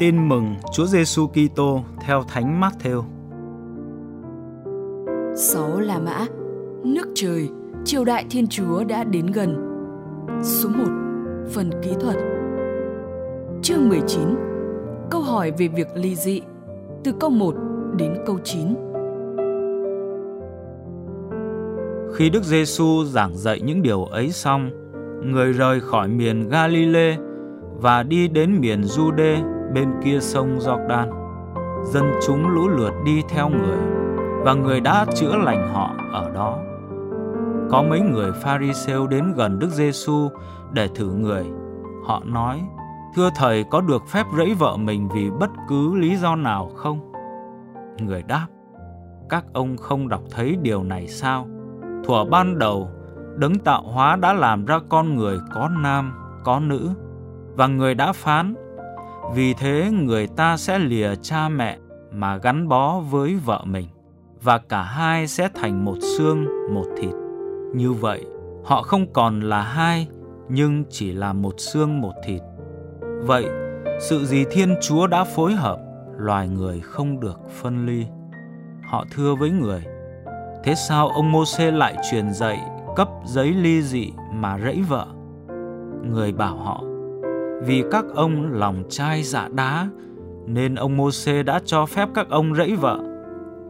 Tin mừng Chúa Giêsu Kitô theo Thánh Mátthêu. 6 La Mã, nước trời, triều đại Thiên Chúa đã đến gần. Số 1, phần kỹ thuật. Chương 19, câu hỏi về việc ly dị, từ câu 1 đến câu 9. Khi Đức Giêsu giảng dạy những điều ấy xong, người rời khỏi miền Galilê và đi đến miền Giuđê bên kia sông Jordan. Dân chúng lũ lượt đi theo người, và người đã chữa lành họ ở đó. Có mấy người Pha-ri-siêu đến gần Đức Giêsu để thử người. Họ nói: "Thưa thầy, có được phép rẫy vợ mình vì bất cứ lý do nào không?" Người đáp: "Các ông không đọc thấy điều này sao? Thuở ban đầu, Đấng tạo hóa đã làm ra con người có nam, có nữ, và người đã phán: vì thế người ta sẽ lìa cha mẹ mà gắn bó với vợ mình, và cả hai sẽ thành một xương, một thịt. Như vậy, họ không còn là hai, nhưng chỉ là một xương, một thịt. Vậy, sự gì Thiên Chúa đã phối hợp, loài người không được phân ly." Họ thưa với người: "Thế sao ông Môsê lại truyền dạy cấp giấy ly dị mà rẫy vợ?" Người bảo họ: "Vì các ông lòng chai dạ đá, nên ông Môsê đã cho phép các ông rẫy vợ,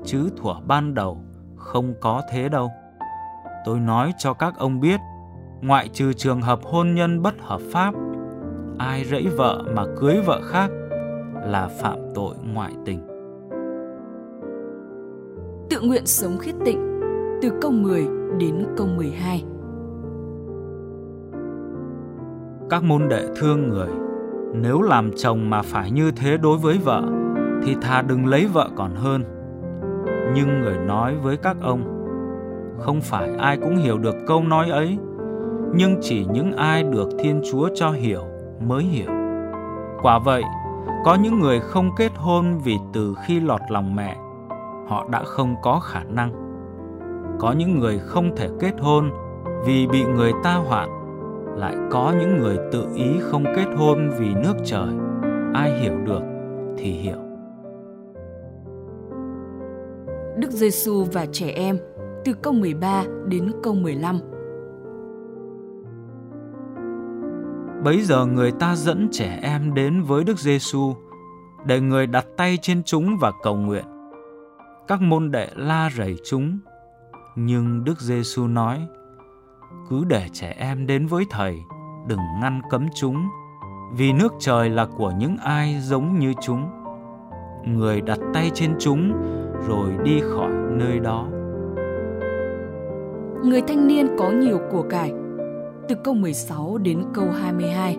chứ thuở ban đầu không có thế đâu. Tôi nói cho các ông biết, ngoại trừ trường hợp hôn nhân bất hợp pháp, ai rẫy vợ mà cưới vợ khác là phạm tội ngoại tình." Tự nguyện sống khiết tịnh, từ câu 10 đến câu 12. Các môn đệ thưa người: "Nếu làm chồng mà phải như thế đối với vợ, thì thà đừng lấy vợ còn hơn." Nhưng người nói với các ông: "Không phải ai cũng hiểu được câu nói ấy, nhưng chỉ những ai được Thiên Chúa cho hiểu mới hiểu. Quả vậy, có những người không kết hôn vì từ khi lọt lòng mẹ, họ đã không có khả năng. Có những người không thể kết hôn vì bị người ta hoạn. Lại có những người tự ý không kết hôn vì nước trời, ai hiểu được thì hiểu." Đức Giêsu và trẻ em, từ câu 13 đến câu 15. Bấy giờ người ta dẫn trẻ em đến với Đức Giêsu để người đặt tay trên chúng và cầu nguyện. Các môn đệ la rầy chúng, nhưng Đức Giêsu nói: "Cứ để trẻ em đến với Thầy, đừng ngăn cấm chúng, vì nước trời là của những ai giống như chúng." Người đặt tay trên chúng rồi đi khỏi nơi đó. Người thanh niên có nhiều của cải, từ câu 16 đến câu 22.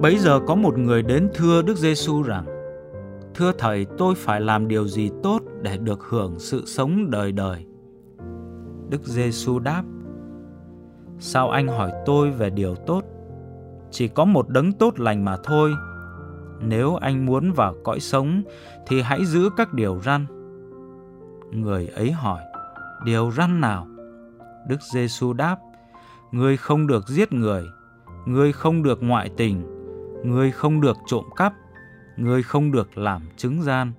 Bấy giờ có một người đến thưa Đức Giêsu rằng: "Thưa Thầy, tôi phải làm điều gì tốt để được hưởng sự sống đời đời?" Đức Giêsu đáp: "Sao anh hỏi tôi về điều tốt? Chỉ có một Đấng tốt lành mà thôi. Nếu anh muốn vào cõi sống thì hãy giữ các điều răn." Người ấy hỏi: "Điều răn nào?" Đức Giêsu đáp: "Ngươi không được giết người, ngươi không được ngoại tình, ngươi không được trộm cắp, ngươi không được làm chứng gian,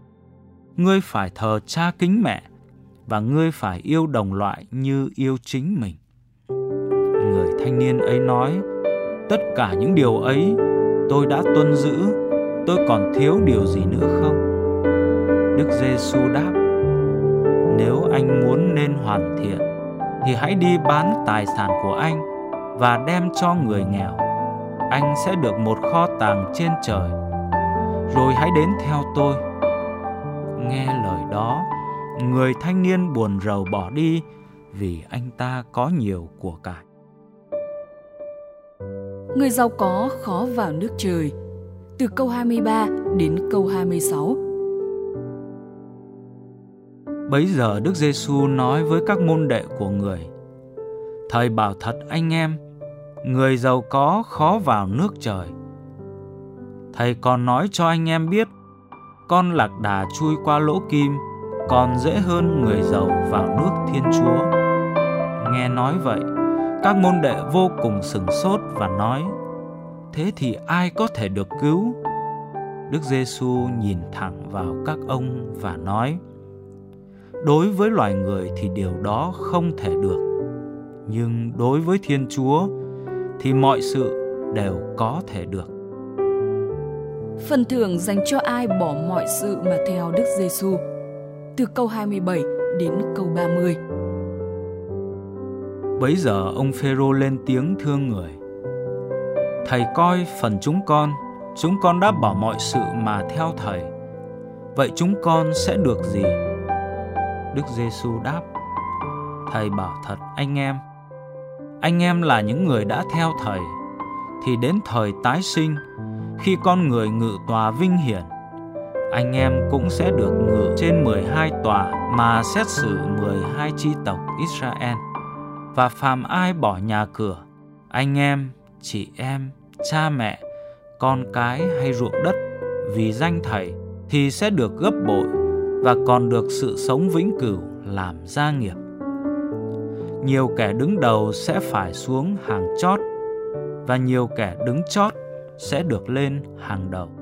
ngươi phải thờ cha kính mẹ, và ngươi phải yêu đồng loại như yêu chính mình." Người thanh niên ấy nói: "Tất cả những điều ấy tôi đã tuân giữ, tôi còn thiếu điều gì nữa không?" Đức Giêsu đáp: "Nếu anh muốn nên hoàn thiện, thì hãy đi bán tài sản của anh và đem cho người nghèo, anh sẽ được một kho tàng trên trời. Rồi hãy đến theo tôi." Nghe lời đó, người thanh niên buồn rầu bỏ đi vì anh ta có nhiều của cải. Người giàu có khó vào nước trời, từ câu 23 đến câu 26. Bấy giờ Đức Giêsu nói với các môn đệ của người: "Thầy bảo thật anh em, người giàu có khó vào nước trời. Thầy còn nói cho anh em biết, con lạc đà chui qua lỗ kim còn dễ hơn người giàu vào nước Thiên Chúa." Nghe nói vậy, các môn đệ vô cùng sửng sốt và nói: thế thì ai có thể được cứu? Đức Giêsu nhìn thẳng vào các ông và nói: đối với loài người thì điều đó không thể được, nhưng đối với Thiên Chúa thì mọi sự đều có thể được. Phần thưởng dành cho ai bỏ mọi sự mà theo Đức Giêsu. Từ câu 27 đến câu 30. Bấy giờ ông Phêrô lên tiếng thương người: Thầy coi phần chúng con đã bỏ mọi sự mà theo thầy, vậy chúng con sẽ được gì? Đức Giêsu đáp: Thầy bảo thật anh em là những người đã theo thầy, thì đến thời tái sinh, khi con người ngự tòa vinh hiển, anh em cũng sẽ được ngự trên 12 tòa mà xét xử 12 chi tộc Israel. Và phàm ai bỏ nhà cửa, anh em, chị em, cha mẹ, con cái hay ruộng đất vì danh thầy thì sẽ được gấp bội và còn được sự sống vĩnh cửu làm gia nghiệp. Nhiều kẻ đứng đầu sẽ phải xuống hàng chót, và nhiều kẻ đứng chót sẽ được lên hàng đầu.